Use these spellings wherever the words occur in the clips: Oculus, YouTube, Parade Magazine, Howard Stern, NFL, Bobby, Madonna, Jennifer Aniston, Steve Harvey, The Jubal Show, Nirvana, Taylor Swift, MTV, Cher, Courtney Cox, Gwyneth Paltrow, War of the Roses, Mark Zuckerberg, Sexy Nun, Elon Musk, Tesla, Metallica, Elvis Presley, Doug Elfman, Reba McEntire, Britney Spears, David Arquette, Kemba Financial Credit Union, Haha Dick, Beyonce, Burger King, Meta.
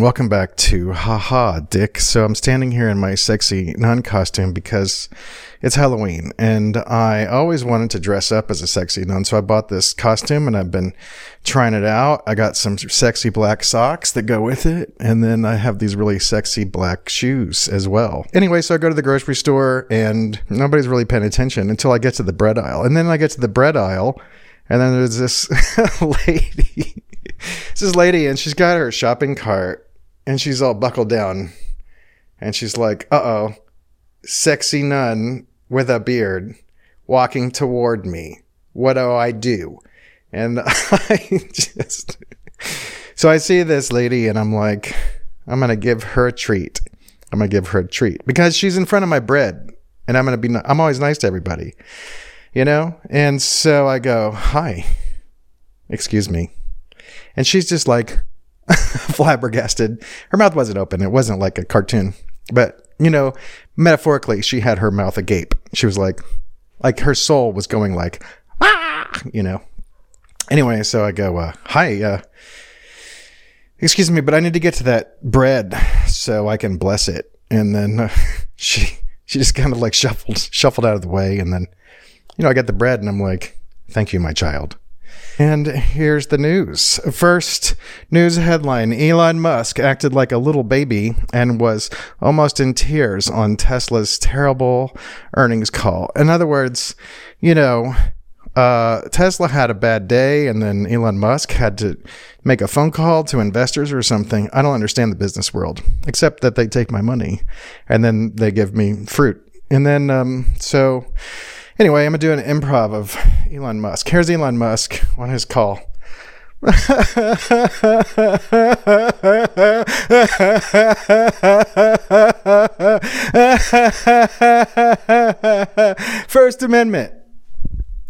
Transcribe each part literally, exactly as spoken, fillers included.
Welcome back to Haha Dick. So I'm standing here in my sexy nun costume because it's Halloween and I always wanted to dress up as a sexy nun. So I bought this costume and I've been trying it out. I got some sexy black socks that go with it. And then I have these really sexy black shoes as well. Anyway, so I go to the grocery store and nobody's really paying attention until I get to the bread aisle. And then I get to the bread aisle and then there's this lady, it's this lady and she's got her shopping cart. And she's all buckled down. And she's like, uh-oh, sexy nun with a beard walking toward me. What do I do? And I just... So I see this lady and I'm like, I'm going to give her a treat. I'm going to give her a treat. Because she's in front of my bread. And I'm going to be... I'm always nice to everybody. You know? And so I go, hi. Excuse me. And she's just like... flabbergasted. Her mouth wasn't open. It wasn't like a cartoon, but you know, metaphorically, she had her mouth agape. She was like, like her soul was going like, ah, you know. Anyway, so I go, uh, hi, uh, excuse me, but I need to get to that bread so I can bless it. And then uh, she she just kind of like shuffled shuffled out of the way. And then, you know, I got the bread and I'm like, thank you, my child. And here's the news. First news headline, Elon Musk acted like a little baby and was almost in tears on Tesla's terrible earnings call. In other words, you know, uh, Tesla had a bad day and then Elon Musk had to make a phone call to investors or something. I don't understand the business world, except that they take my money and then they give me fruit. And then, um, so... Anyway, I'm going to do an improv of Elon Musk. Here's Elon Musk on his call. First Amendment.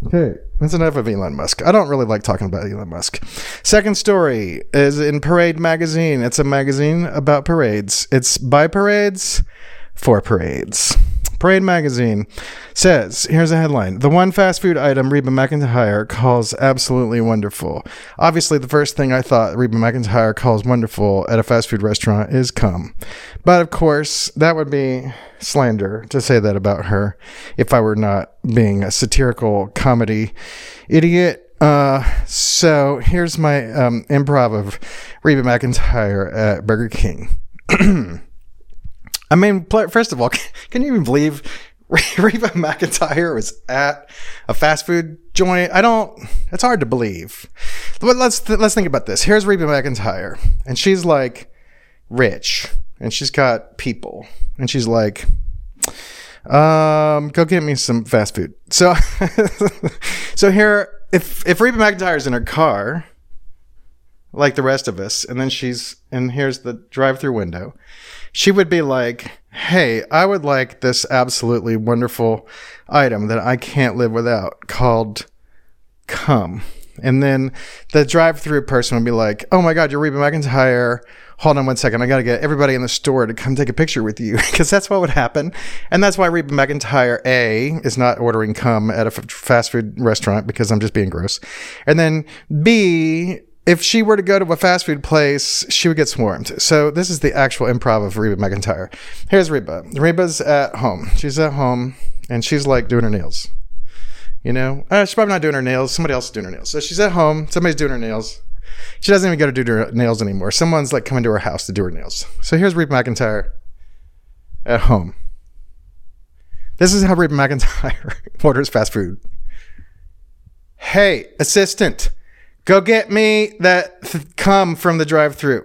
Okay, that's enough of Elon Musk. I don't really like talking about Elon Musk. Second story is in Parade Magazine. It's a magazine about parades. It's by parades, for parades. Parade Magazine says, here's a headline, the one fast food item Reba McEntire calls absolutely wonderful. Obviously, the first thing I thought Reba McEntire calls wonderful at a fast food restaurant is cum. But of course, that would be slander to say that about her if I were not being a satirical comedy idiot. Uh, so here's my um, improv of Reba McEntire at Burger King. I mean, first of all, can you even believe Reba McEntire was at a fast food joint? I don't, it's hard to believe. But let's, th- let's think about this. Here's Reba McEntire and she's like rich and she's got people and she's like, um, go get me some fast food. So, so here, if, if Reba McEntire's in her car, like the rest of us, and then she's, and here's the drive-through window, she would be like, hey, I would like this absolutely wonderful item that I can't live without called cum. And then the drive-through person would be like, oh my God, you're Reba McEntire. Hold on one second. I got to get everybody in the store to come take a picture with you, because that's what would happen. And that's why Reba McEntire, A, is not ordering cum at a f- fast food restaurant, because I'm just being gross. And then B... if she were to go to a fast food place, she would get swarmed. So this is the actual improv of Reba McEntire. Here's Reba. Reba's at home. She's at home, and she's like doing her nails. You know? Uh, she's probably not doing her nails. Somebody else is doing her nails. So she's at home. Somebody's doing her nails. She doesn't even go to do her nails anymore. Someone's like coming to her house to do her nails. So here's Reba McEntire at home. This is how Reba McEntire orders fast food. Hey, assistant. Go get me that th- cum from the drive-thru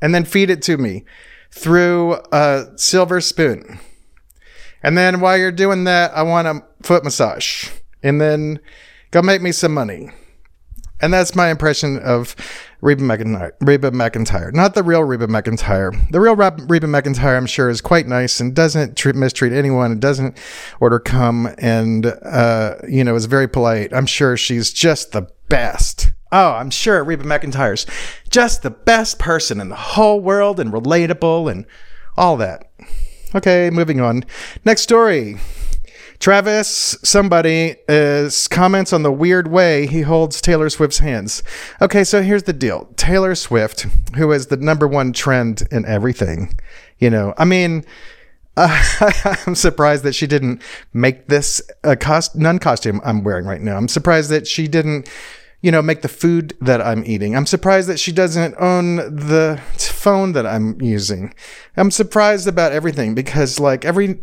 and then feed it to me through a silver spoon. And then while you're doing that, I want a foot massage. And then go make me some money. And that's my impression of Reba McEntire. Reba McEntire. Not the real Reba McEntire. The real Reba McEntire, I'm sure, is quite nice and doesn't treat, mistreat anyone and doesn't order cum and, uh, you know, is very polite. I'm sure she's just the best. Oh, I'm sure Reba McEntire's just the best person in the whole world and relatable and all that. Okay, moving on. Next story. Travis, somebody, is comments on the weird way he holds Taylor Swift's hands. Okay, so here's the deal. Taylor Swift, who is the number one trend in everything, you know, I mean, uh, I'm surprised that she didn't make this a cost, nun costume I'm wearing right now. I'm surprised that she didn't, you know, make the food that I'm eating. I'm surprised that she doesn't own the phone that I'm using. I'm surprised about everything because, like, every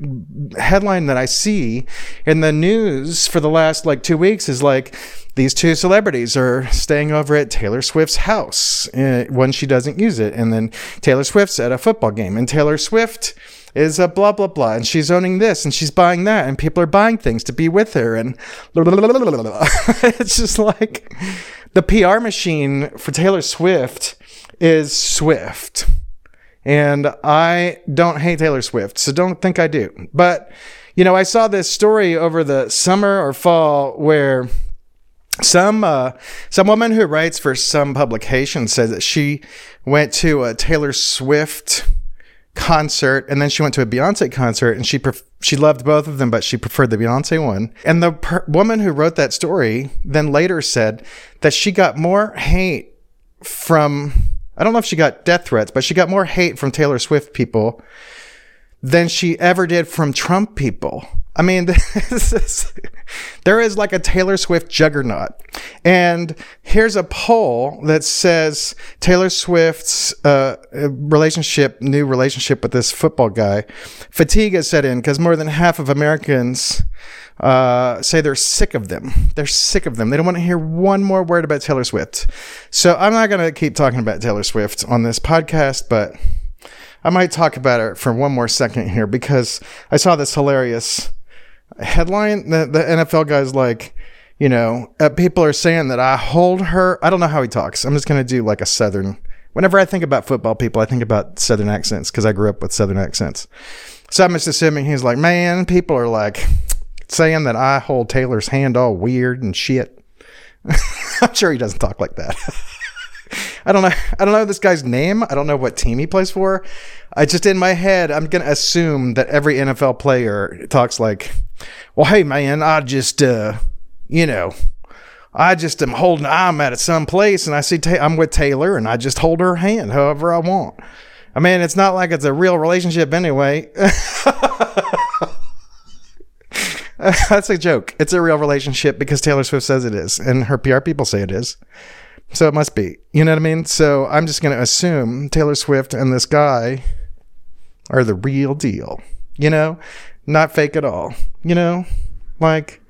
headline that I see in the news for the last, like, two weeks is, like, these two celebrities are staying over at Taylor Swift's house when she doesn't use it. And then Taylor Swift's at a football game. And Taylor Swift is a blah, blah, blah. And she's owning this. And she's buying that. And people are buying things to be with her. And blah, blah, blah, blah, blah, blah. It's just like the P R machine for Taylor Swift is Swift. And I don't hate Taylor Swift, so don't think I do. But, you know, I saw this story over the summer or fall where some uh, some woman who writes for some publication says that she went to a Taylor Swift concert and then she went to a Beyonce concert, and she pref- she loved both of them, but she preferred the Beyonce one. And the per- woman who wrote that story then later said that she got more hate from... I don't know if she got death threats, but she got more hate from Taylor Swift people than she ever did from Trump people. I mean, this is, there is like a Taylor Swift juggernaut. And here's a poll that says Taylor Swift's uh, relationship, new relationship with this football guy. Fatigue has set in because more than half of Americans uh, say they're sick of them. They're sick of them. They don't want to hear one more word about Taylor Swift. So I'm not going to keep talking about Taylor Swift on this podcast, but I might talk about her for one more second here because I saw this hilarious headline. The, the N F L guy's like, you know, uh, people are saying that I hold her. I don't know how he talks. I'm just going to do like a Southern. Whenever I think about football people, I think about Southern accents because I grew up with Southern accents. So I'm just assuming he's like, man, people are like saying that I hold Taylor's hand all weird and shit. I'm sure he doesn't talk like that. I don't know. I don't know this guy's name. I don't know what team he plays for. I just, in my head, I'm going to assume that every N F L player talks like, well, hey, man, I just, uh, you know, I just am holding, I'm at some place and I see ta- I'm with Taylor and I just hold her hand however I want. I mean, it's not like it's a real relationship anyway. That's a joke. It's a real relationship because Taylor Swift says it is and her P R people say it is. So it must be, you know what I mean? So I'm just going to assume Taylor Swift and this guy are the real deal, you know, not fake at all, you know, like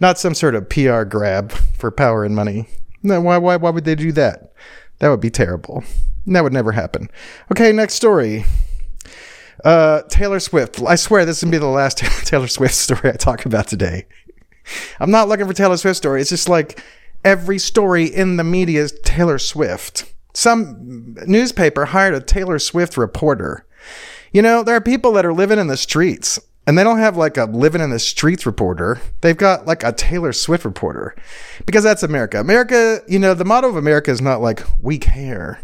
not some sort of P R grab for power and money. No, why, why, why would they do that? That would be terrible. That would never happen. Okay. Next story. Uh, Taylor Swift. I swear this is going to be the last Taylor Swift story I talk about today. I'm not looking for Taylor Swift story. It's just like, every story in the media is Taylor Swift. Some newspaper hired a Taylor Swift reporter. You know, there are people that are living in the streets, and they don't have like a living in the streets reporter. They've got like a Taylor Swift reporter because that's America. America, you know, the motto of America is not like, we care.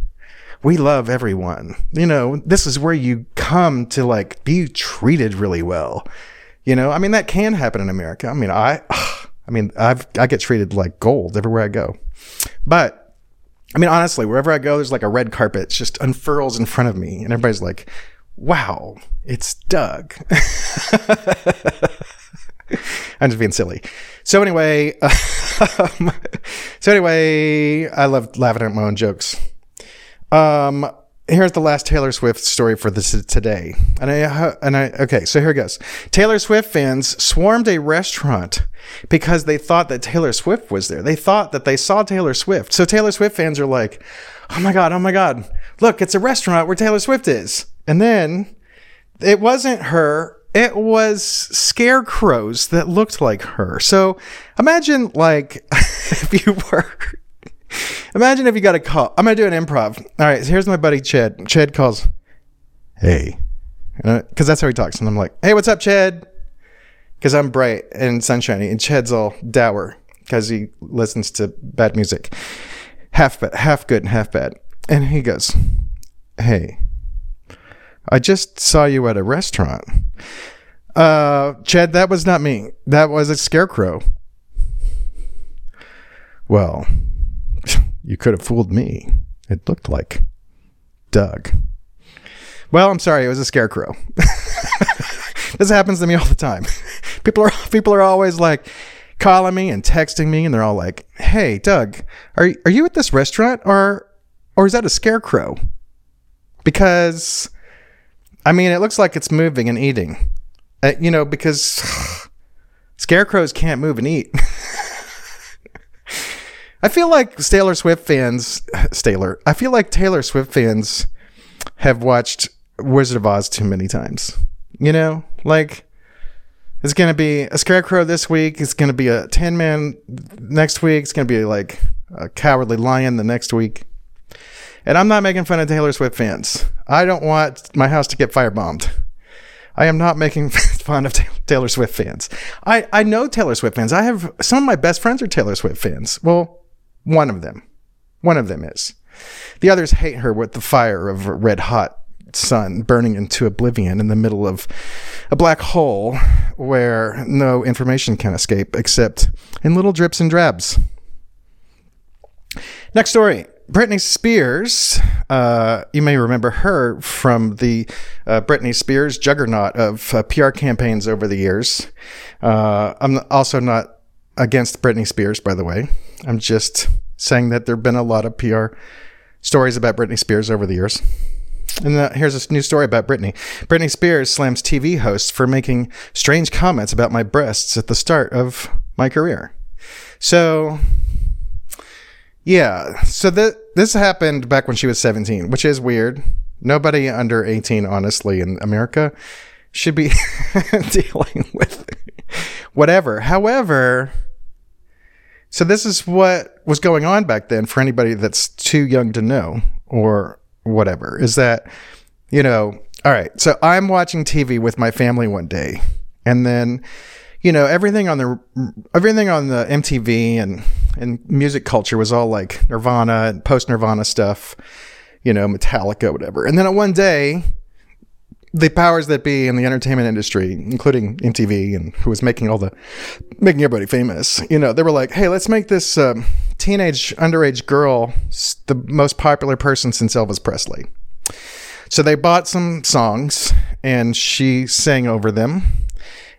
We love everyone. You know, this is where you come to like be treated really well. You know, I mean, that can happen in America. I mean, I... I mean, I've, I get treated like gold everywhere I go. But, I mean, honestly, wherever I go, there's like a red carpet. It just unfurls in front of me. And everybody's like, wow, it's Doug. I'm just being silly. So anyway, um, so anyway, I love laughing at my own jokes. Um, Here's the last Taylor Swift story for this today. And I, and I, okay, so here it goes. Taylor Swift fans swarmed a restaurant because they thought that Taylor Swift was there. They thought that they saw Taylor Swift. So Taylor Swift fans are like, oh my God, oh my God, look, it's a restaurant where Taylor Swift is. And then it wasn't her. It was scarecrows that looked like her. So imagine like if you were... Imagine if you got a call. I'm going to do an improv. All right. Here's my buddy, Chad. Chad calls, hey, because that's how he talks. And I'm like, hey, what's up, Chad? Because I'm bright and sunshiny. And Chad's all dour because he listens to bad music. Half bad, half good and half bad. And he goes, hey, I just saw you at a restaurant. Uh, Chad, that was not me. That was a scarecrow. Well, you could have fooled me. It looked like Doug. Well, I'm sorry. It was a scarecrow. This happens to me all the time. People are people are always like calling me and texting me, and they're all like, "Hey, Doug, are are you at this restaurant, or or is that a scarecrow? Because, I mean, it looks like it's moving and eating." Uh, you know, because ugh, scarecrows can't move and eat. I feel like Taylor Swift fans, Taylor, I feel like Taylor Swift fans have watched Wizard of Oz too many times. You know, like it's going to be a scarecrow this week. It's going to be a tin man next week. It's going to be like a cowardly lion the next week. And I'm not making fun of Taylor Swift fans. I don't want my house to get firebombed. I am not making fun of Taylor Swift fans. I, I know Taylor Swift fans. I have some of my best friends are Taylor Swift fans. Well, one of them. One of them is. The others hate her with the fire of a red hot sun burning into oblivion in the middle of a black hole where no information can escape except in little drips and drabs. Next story. Britney Spears, uh, you may remember her from the uh, Britney Spears juggernaut of uh, P R campaigns over the years. Uh, I'm also not against Britney Spears, by the way. I'm just saying that there have been a lot of P R stories about Britney Spears over the years. And uh, here's a new story about Britney. Britney Spears slams T V hosts for making strange comments about my breasts at the start of my career. So... Yeah, so th- this happened back when she was seventeen, which is weird. Nobody under eighteen, honestly, in America should be dealing with whatever. However, so this is what was going on back then for anybody that's too young to know or whatever, is that, you know, all right, so I'm watching T V with my family one day, and then... You know, everything on the everything on the M T V and, and music culture was all like Nirvana and post-Nirvana stuff, you know, Metallica, whatever. And then on one day, the powers that be in the entertainment industry, including M T V and who was making all the making everybody famous, you know, they were like, "Hey, let's make this um, teenage underage girl the most popular person since Elvis Presley." So they bought some songs and she sang over them.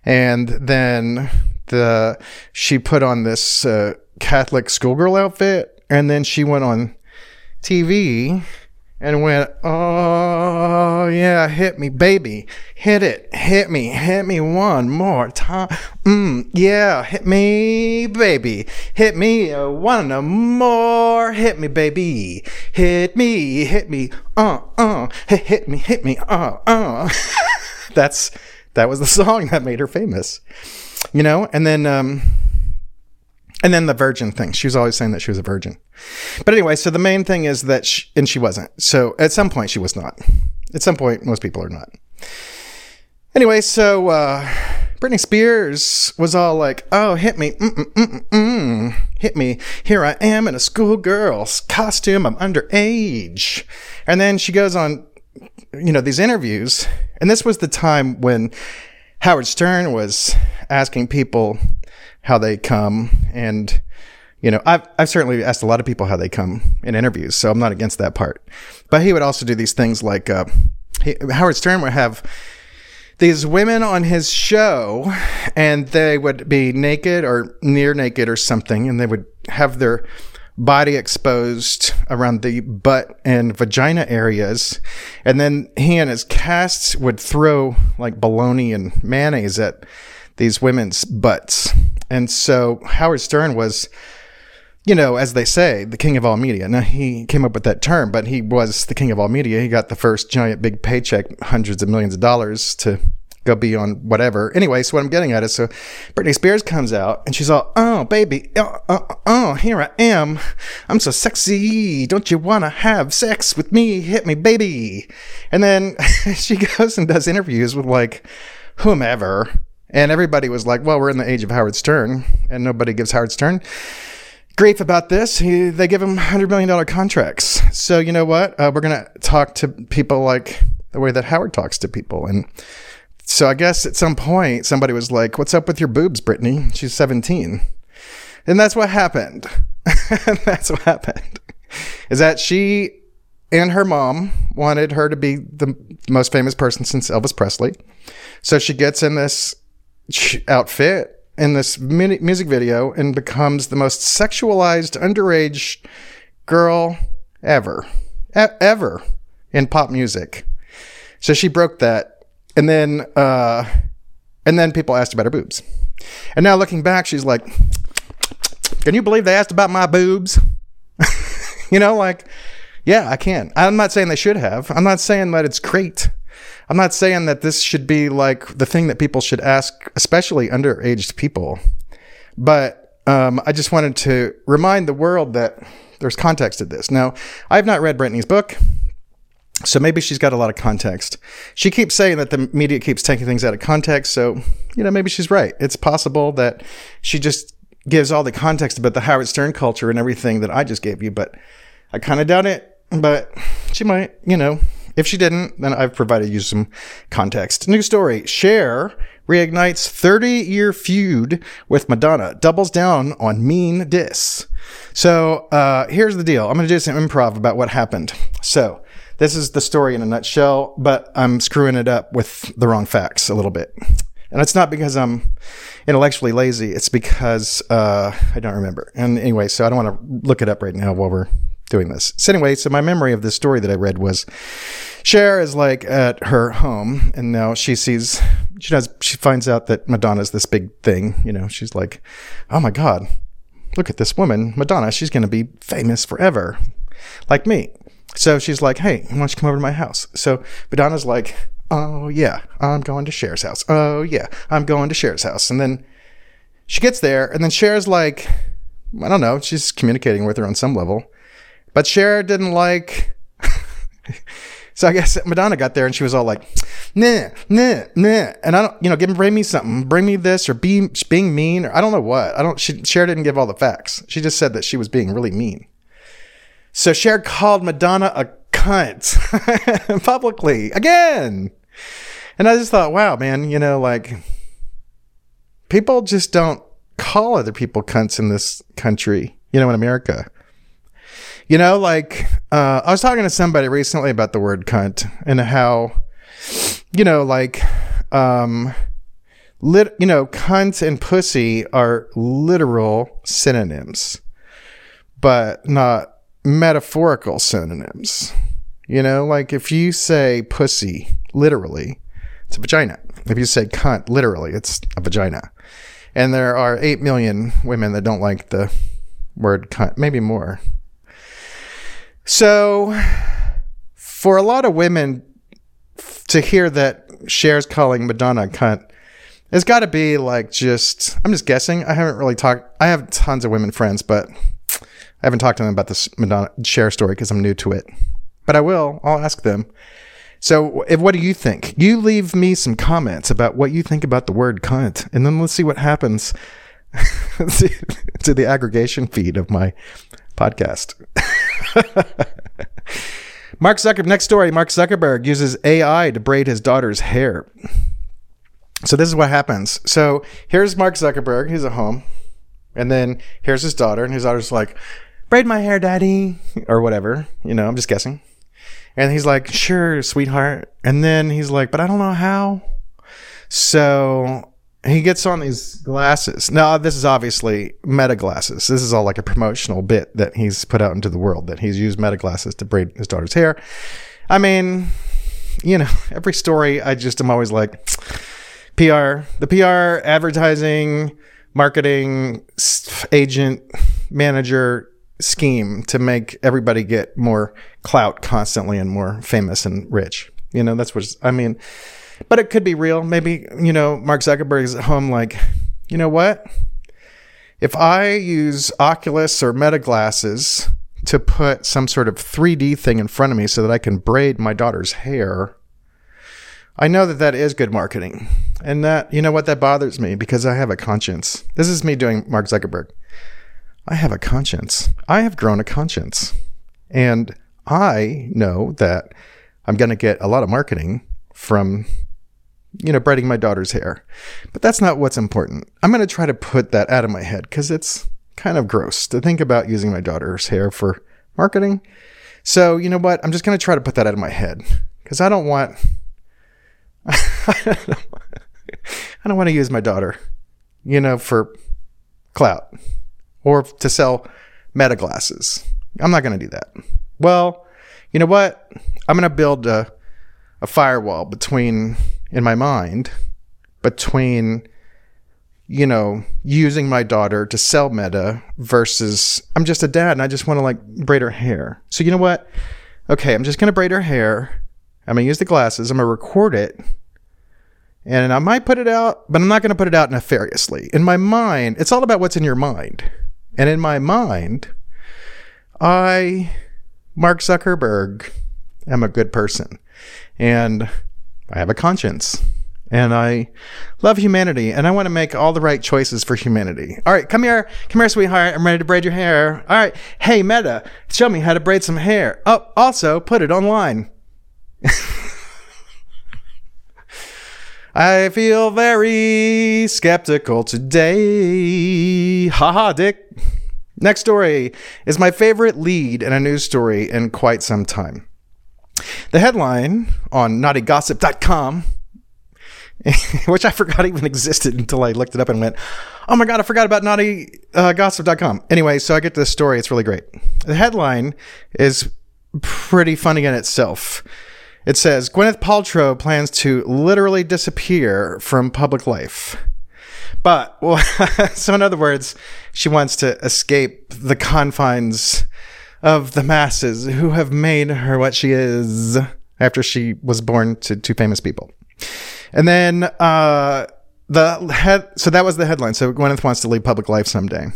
And then the she put on this uh, Catholic schoolgirl outfit, and then she went on T V and went, "Oh yeah, hit me, baby, hit it, hit me, hit me one more time, mm, yeah, hit me, baby, hit me uh, one more, hit me, baby, hit me, hit me, uh uh, hit, hit me, hit me, uh uh." That's. That was the song that made her famous, you know? And then, um, and then the virgin thing. She was always saying that she was a virgin. But anyway, so the main thing is that, she, and she wasn't. So at some point she was not. At some point, most people are not. Anyway, so uh, Britney Spears was all like, "Oh, hit me, mm mm mm hit me. Here I am in a schoolgirl's costume. I'm underage." And then she goes on, you know, these interviews. And this was the time when Howard Stern was asking people how they come. And, you know, I've, I've certainly asked a lot of people how they come in interviews. So I'm not against that part. But he would also do these things like uh, he, Howard Stern would have these women on his show and they would be naked or near naked or something. And they would have their body exposed around the butt and vagina areas. And then he and his cast would throw like bologna and mayonnaise at these women's butts. And so Howard Stern was, you know, as they say, the king of all media. Now he came up with that term, but he was the king of all media. He got the first giant big paycheck, hundreds of millions of dollars to go be on whatever. Anyway, so what I'm getting at is, so Britney Spears comes out and she's all, "Oh, baby, oh, oh, oh, here I am. I'm so sexy. Don't you want to have sex with me? Hit me, baby." And then she goes and does interviews with like whomever. And everybody was like, well, we're in the age of Howard Stern and nobody gives Howard Stern grief about this. He, they give him one hundred million dollars contracts. So you know what? Uh, we're going to talk to people like the way that Howard talks to people and So I guess at some point, somebody was like, what's up with your boobs, Britney? She's seventeen. And that's what happened. That's what happened. Is that she and her mom wanted her to be the most famous person since Elvis Presley. So she gets in this outfit, in this mini- music video, and becomes the most sexualized underage girl ever, e- ever in pop music. So she broke that. And then, uh, and then people asked about her boobs. And now looking back, she's like, can you believe they asked about my boobs? You know, like, yeah, I can. I'm not saying they should have. I'm not saying that it's great. I'm not saying that this should be like the thing that people should ask, especially underage people. But um, I just wanted to remind the world that there's context to this. Now, I've not read Britney's book, so maybe she's got a lot of context. She keeps saying that the media keeps taking things out of context. So, you know, maybe she's right. It's possible that she just gives all the context about the Howard Stern culture and everything that I just gave you. But I kind of doubt it. But she might, you know. If she didn't, then I've provided you some context. New story. Cher reignites thirty-year feud with Madonna. Doubles down on mean diss. So uh, here's the deal. I'm going to do some improv about what happened. So this is the story in a nutshell, but I'm screwing it up with the wrong facts a little bit. And it's not because I'm intellectually lazy. It's because uh, I don't remember. And anyway, so I don't want to look it up right now while we're doing this. So anyway, so my memory of this story that I read was Cher is like at her home, and now she sees, she does, she finds out that Madonna's this big thing. You know, she's like, oh my God, look at this woman, Madonna, she's going to be famous forever, like me. So she's like, hey, why don't you come over to my house? So Madonna's like, oh yeah, I'm going to Cher's house. Oh yeah, I'm going to Cher's house. And then she gets there, and then Cher's like, I don't know, she's communicating with her on some level. But Cher didn't like, so I guess Madonna got there and she was all like, nah, nah, nah. And I don't, you know, give, bring me something, bring me this, or be, being mean, or I don't know what. I don't, she, Cher didn't give all the facts. She just said that she was being really mean. So Cher called Madonna a cunt publicly again. And I just thought, wow, man, you know, like people just don't call other people cunts in this country, you know, in America. You know, like, uh, I was talking to somebody recently about the word cunt and how, you know, like, um, lit, you know, cunt and pussy are literal synonyms, but not metaphorical synonyms. You know, like if you say pussy literally, it's a vagina. If you say cunt literally, it's a vagina. And there are eight million women that don't like the word cunt, maybe more. So, for a lot of women to hear that Cher's calling Madonna a cunt, it's got to be like just, I'm just guessing. I haven't really talked, I have tons of women friends, but I haven't talked to them about this Madonna Cher story because I'm new to it. But I will, I'll ask them. So, if, what do you think? You leave me some comments about what you think about the word cunt, and then let's see what happens to the aggregation feed of my podcast. Mark Zuckerberg, next story. Mark Zuckerberg uses A I to braid his daughter's hair. So this is what happens. So here's Mark Zuckerberg. He's at home. And then here's his daughter. And his daughter's like, braid my hair, daddy. Or whatever. You know, I'm just guessing. And he's like, sure, sweetheart. And then he's like, but I don't know how. So he gets on these glasses. Now, this is obviously Meta glasses. This is all like a promotional bit that he's put out into the world, that he's used Meta glasses to braid his daughter's hair. I mean, you know, every story, I just am always like, P R. The P R, advertising, marketing, agent, manager scheme to make everybody get more clout constantly and more famous and rich. You know, that's what I mean. But it could be real. Maybe, you know, Mark Zuckerberg is at home like, you know what? If I use Oculus or Meta glasses to put some sort of three D thing in front of me so that I can braid my daughter's hair, I know that that is good marketing. And that, you know what? That bothers me because I have a conscience. This is me doing Mark Zuckerberg. I have a conscience. I have grown a conscience. And I know that I'm going to get a lot of marketing from you know, braiding my daughter's hair. But that's not what's important. I'm going to try to put that out of my head because it's kind of gross to think about using my daughter's hair for marketing. So, you know what? I'm just going to try to put that out of my head because I don't want... I don't want to use my daughter, you know, for clout or to sell Meta glasses. I'm not going to do that. Well, you know what? I'm going to build a, a firewall between, in my mind, between, you know, using my daughter to sell Meta versus I'm just a dad and I just want to like braid her hair. So you know what? Okay, I'm just going to braid her hair. I'm going to use the glasses. I'm going to record it. And I might put it out, but I'm not going to put it out nefariously. In my mind, it's all about what's in your mind. And in my mind, I, Mark Zuckerberg, am a good person. And I have a conscience. And I love humanity. And I want to make all the right choices for humanity. All right, come here. Come here, sweetheart. I'm ready to braid your hair. All right. Hey, Meta, show me how to braid some hair. Oh, also, put it online. I feel very skeptical today. Haha Dick. Next story is my favorite lead in a news story in quite some time. The headline on Naughty Gossip dot com, which I forgot even existed until I looked it up and went, oh my God, I forgot about Naughty Gossip dot com. Anyway, so I get to this story. It's really great. The headline is pretty funny in itself. It says, Gwyneth Paltrow plans to literally disappear from public life. But, well, so in other words, she wants to escape the confines of the masses who have made her what she is after she was born to two famous people. And then, uh, the head, so that was the headline. So Gwyneth wants to leave public life someday.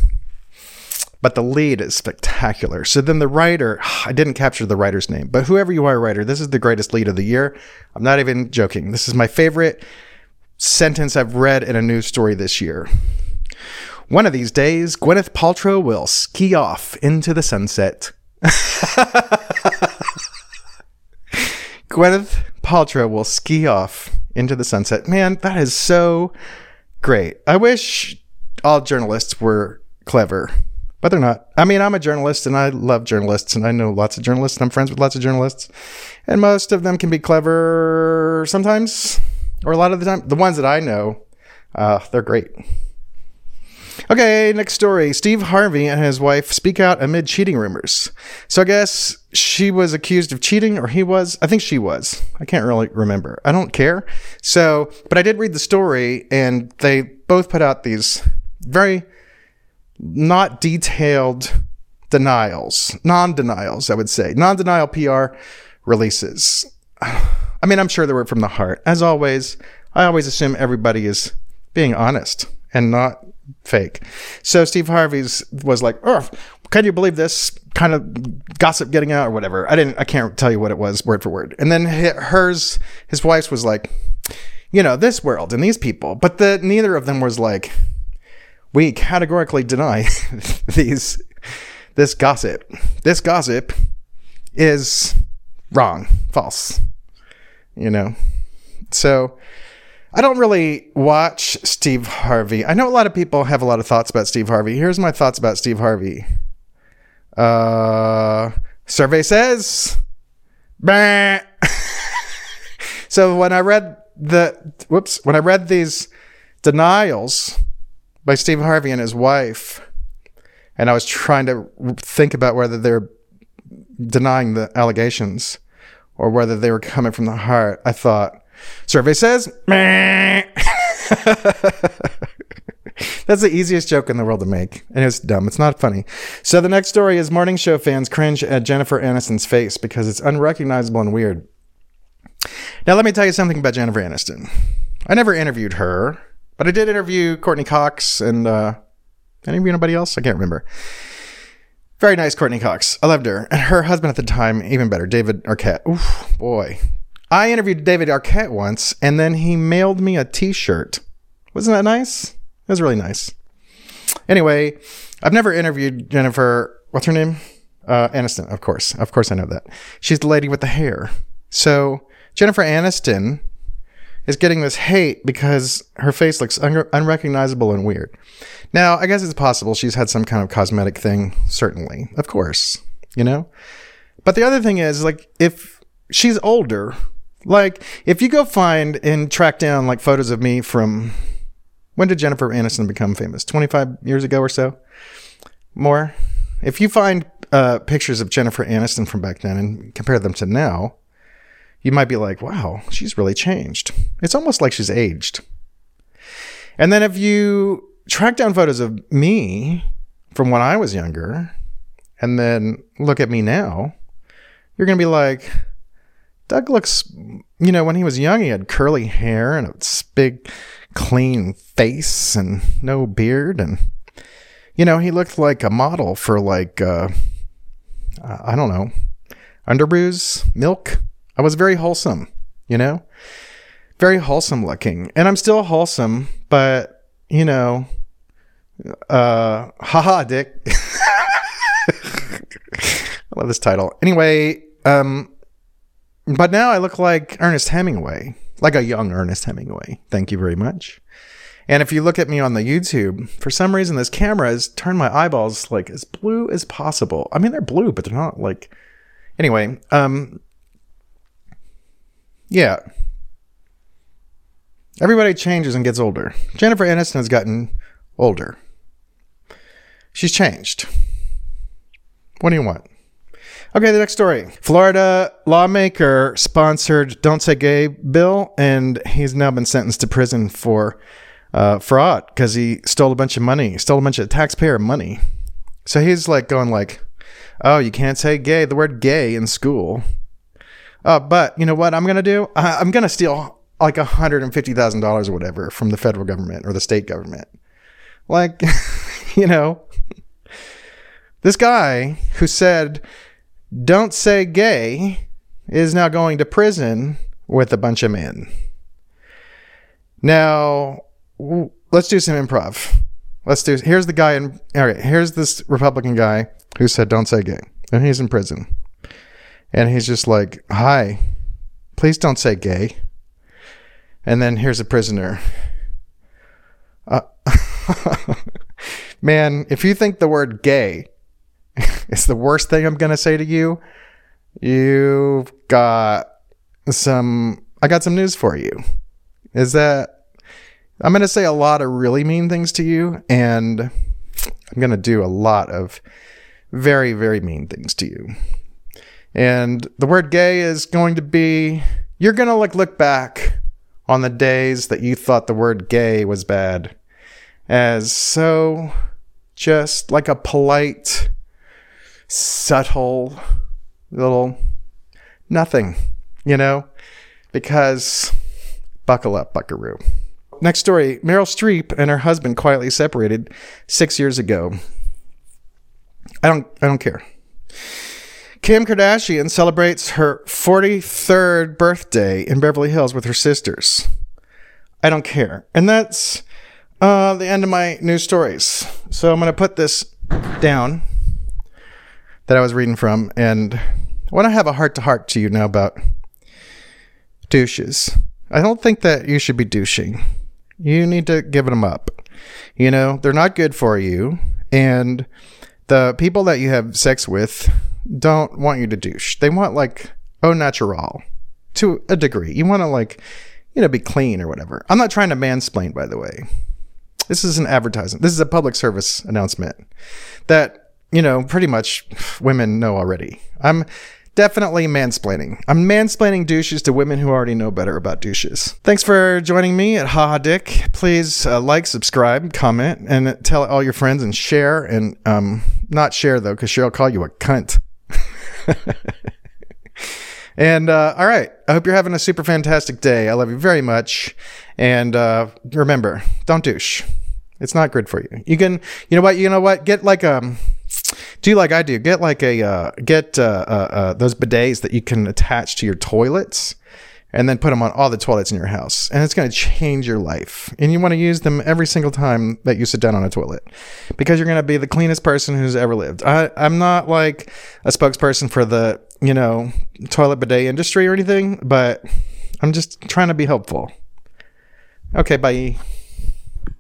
But the lead is spectacular. So then the writer, I didn't capture the writer's name, but whoever you are, writer, this is the greatest lead of the year. I'm not even joking. This is my favorite sentence I've read in a news story this year. One of these days, Gwyneth Paltrow will ski off into the sunset. Gwyneth Paltrow will ski off into the sunset. Man, that is so great. I wish all journalists were clever. But they're not. I mean, I'm a journalist and I love journalists and I know lots of journalists and I'm friends with lots of journalists. And most of them can be clever sometimes or a lot of the time. The ones that I know, uh, they're great. Okay, next story. Steve Harvey and his wife speak out amid cheating rumors. So I guess she was accused of cheating or he was. I think she was. I can't really remember. I don't care. So, but I did read the story and they both put out these very... not detailed denials, non-denials, I would say. Non-denial P R releases. I mean, I'm sure they were from the heart. As always, I always assume everybody is being honest and not fake. So Steve Harvey's was like, oh, can you believe this kind of gossip getting out or whatever? I didn't, I can't tell you what it was word for word. And then hers, his wife's was like, you know, this world and these people. But the, neither of them was like, we categorically deny these, this gossip. This gossip is wrong, false, you know. So I don't really watch Steve Harvey. I know a lot of people have a lot of thoughts about Steve Harvey. Here's my thoughts about Steve Harvey. Uh, survey says, bah. So when I read the, whoops, when I read these denials by Steve Harvey and his wife, and I was trying to think about whether they're denying the allegations or whether they were coming from the heart, I thought, survey says, meh. That's the easiest joke in the world to make, and it's dumb. It's not funny. So the next story is morning show fans cringe at Jennifer Aniston's face because it's unrecognizable and weird. Now, let me tell you something about Jennifer Aniston. I never interviewed her. But I did interview Courtney Cox and uh, interview anybody else? I can't remember. Very nice Courtney Cox. I loved her. And her husband at the time, even better, David Arquette. Oof, boy. I interviewed David Arquette once, and then he mailed me a t-shirt. Wasn't that nice? It was really nice. Anyway, I've never interviewed Jennifer, what's her name? Uh, Aniston, of course. Of course I know that. She's the lady with the hair. So Jennifer Aniston is getting this hate because her face looks un- unrecognizable and weird. Now, I guess it's possible she's had some kind of cosmetic thing, certainly. Of course, you know? But the other thing is, like, if she's older, like, if you go find and track down, like, photos of me from, when did Jennifer Aniston become famous? twenty-five years ago or so? More? If you find uh, pictures of Jennifer Aniston from back then and compare them to now, you might be like, wow, she's really changed. It's almost like she's aged. And then if you track down photos of me from when I was younger and then look at me now, you're going to be like, Doug looks, you know, when he was young, he had curly hair and a big, clean face and no beard. And, you know, he looked like a model for like, uh, I don't know, Underoos, Milk. I was very wholesome, you know, very wholesome looking, and I'm still wholesome, but you know, uh, haha, Dick. I love this title. Anyway, um, but now I look like Ernest Hemingway, like a young Ernest Hemingway. Thank you very much. And if you look at me on the YouTube, for some reason, this camera has turned my eyeballs like as blue as possible. I mean, they're blue, but they're not like, anyway, um, yeah. Everybody changes and gets older. Jennifer Aniston has gotten older. She's changed. What do you want? Okay, the next story. Florida lawmaker sponsored Don't Say Gay bill, and he's now been sentenced to prison for uh, fraud because he stole a bunch of money, stole a bunch of taxpayer money. So he's like going like, oh, you can't say gay, the word gay in school. Uh, but you know what I'm going to do? I- I'm going to steal like one hundred fifty thousand dollars or whatever from the federal government or the state government. Like, you know, this guy who said, don't say gay is now going to prison with a bunch of men. Now, w- let's do some improv. Let's do, here's the guy in, all right, here's this Republican guy who said, don't say gay, and he's in prison. And he's just like, hi, please don't say gay. And then here's a prisoner. Uh, man, if you think the word gay is the worst thing I'm going to say to you, you've got some, I got some news for you. Is that I'm going to say a lot of really mean things to you, and I'm going to do a lot of very, very mean things to you. And the word gay is going to be, you're going to like look back on the days that you thought the word gay was bad as so just like a polite, subtle little nothing, you know, because buckle up, buckaroo. Next story, Meryl Streep and her husband quietly separated six years ago. I don't, I don't care. Kim Kardashian celebrates her forty-third birthday in Beverly Hills with her sisters. I don't care. And that's uh, the end of my news stories. So I'm going to put this down that I was reading from. And I want to have a heart-to-heart to you now about douches. I don't think that you should be douching. You need to give them up. You know, they're not good for you. And the people that you have sex with don't want you to douche. They want like au natural to a degree. You want to like, you know, be clean or whatever. I'm not trying to mansplain, by the way. This is an advertisement. This is a public service announcement that, you know, pretty much women know already. I'm definitely mansplaining. I'm mansplaining douches to women who already know better about douches. Thanks for joining me at Haha Dick. Please uh, like, subscribe, comment, and tell all your friends and share. And um, not share though, because Cher will call you a cunt. And uh all right, I hope you're having a super fantastic day. I love you very much, and uh remember, don't douche. It's not good for you. You can, you know what, you know what, get like um do like I do, get like a uh get uh, uh uh those bidets that you can attach to your toilets, and then put them on all the toilets in your house, and it's going to change your life, and you want to use them every single time that you sit down on a toilet, because you're going to be the cleanest person who's ever lived. I, I'm not like a spokesperson for the, you know, toilet bidet industry or anything, but I'm just trying to be helpful. Okay, bye.